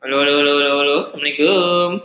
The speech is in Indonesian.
Halo, Assalamualaikum.